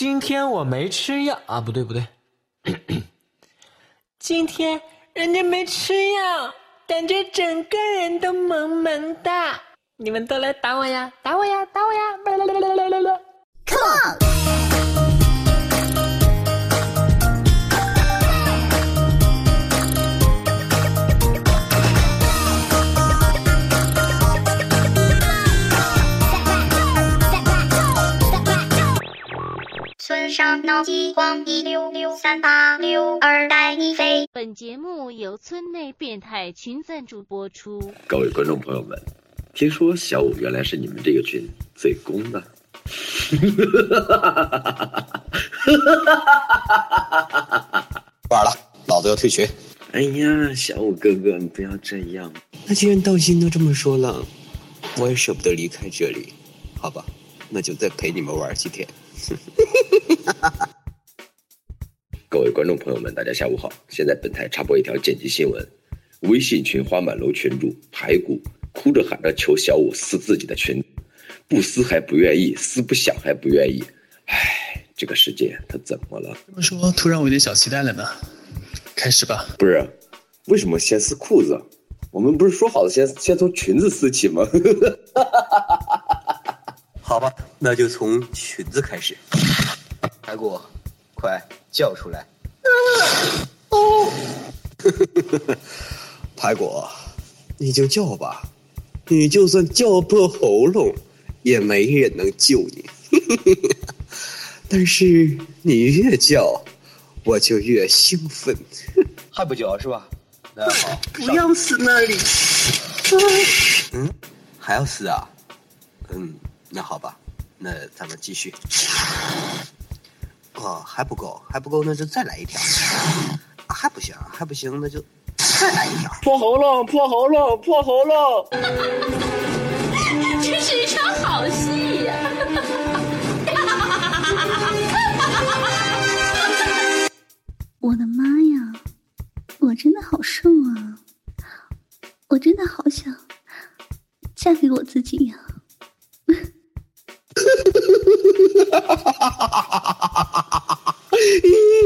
今天我没吃药啊，不对今天人家没吃药，感觉整个人都萌萌哒。你们都来打我呀，打我呀，打我呀 ！Come on！村上脑饥荒1663862带你飞。本节目由村内变态群赞助播出。各位观众朋友们，听说小五原来是你们这个群最攻的。不玩了，老子要退群。哎呀，小五哥哥，你不要这样。那既然道心都这么说了，我也舍不得离开这里，好吧，那就再陪你们玩几天。各位观众朋友们，大家下午好。现在本台插播一条剪辑新闻：微信群花满楼群主排骨哭着喊着求小五撕自己的群，不撕还不愿意，撕不想还不愿意。唉，这个世界他怎么了？这么说突然我有点小期待了呢。开始吧。不是，为什么先撕裤子？我们不是说好的先从裙子撕起吗？好吧，那就从裙子开始。排骨，快叫出来！哦，排骨，你就叫吧，你就算叫破喉咙，也没人能救你。但是你越叫，我就越兴奋。还不叫是吧？那好，不要死那里。嗯，还要死啊？嗯。那好吧，那咱们继续。哦，还不够，那就再来一条。啊，还不行，那就再来一条。破喉咙！这是一场好戏呀！我的妈呀！我真的好瘦啊！我真的好想嫁给我自己呀！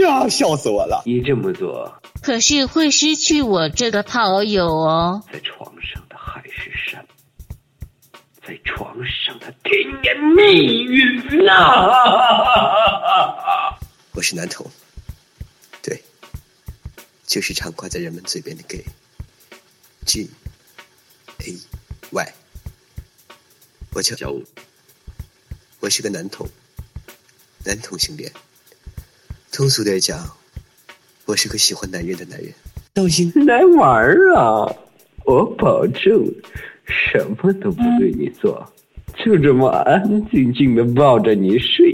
呀，笑死我了！你这么做可是会失去我这个炮友哦。在床上的海誓山盟，在床上的甜言蜜语啊！我是男同，对，就是常挂在人们嘴边的 gay，我叫小五。我是个男同性恋，通俗点讲，我是个喜欢男人的男人。道心，来玩啊！我保证什么都不对你做，就这么安安静静的抱着你睡。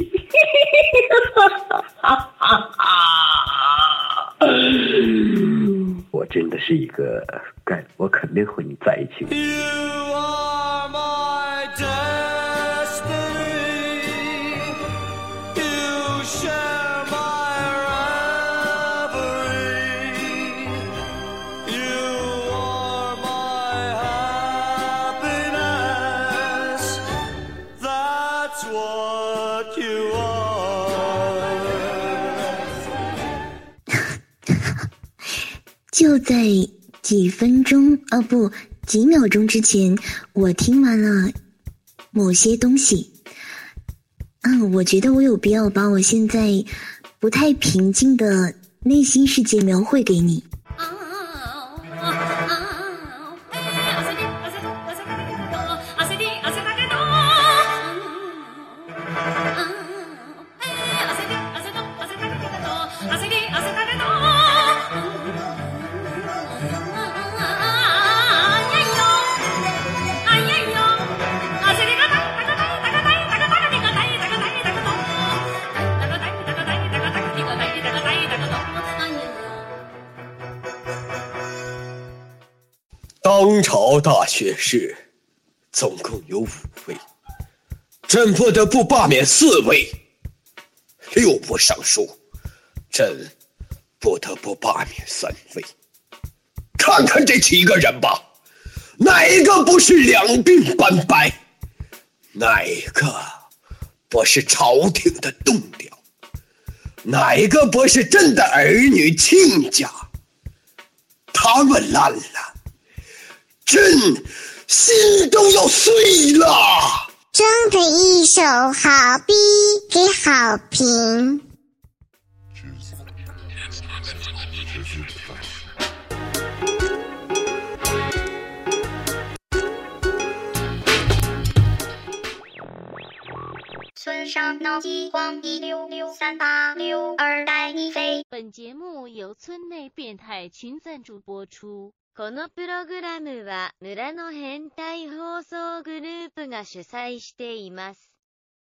我真的是一个干，我肯定和你在一起。You are my destiny.就在几秒钟之前，我听完了某些东西。我觉得我有必要把我现在不太平静的内心世界描绘给你。当朝大学士总共有5位，朕不得不罢免4位，6部尚书朕不得不罢免3位。看看这7个人吧，哪一个不是两鬓斑白，哪一个不是朝廷的栋梁？哪一个不是朕的儿女亲家？他们烂了，朕心都要碎了。张培一手好逼给好评。孙尚脑激光1663862带你飞。本节目由村内变态群赞助播出。このプログラムは村の変態放送グループが主催しています。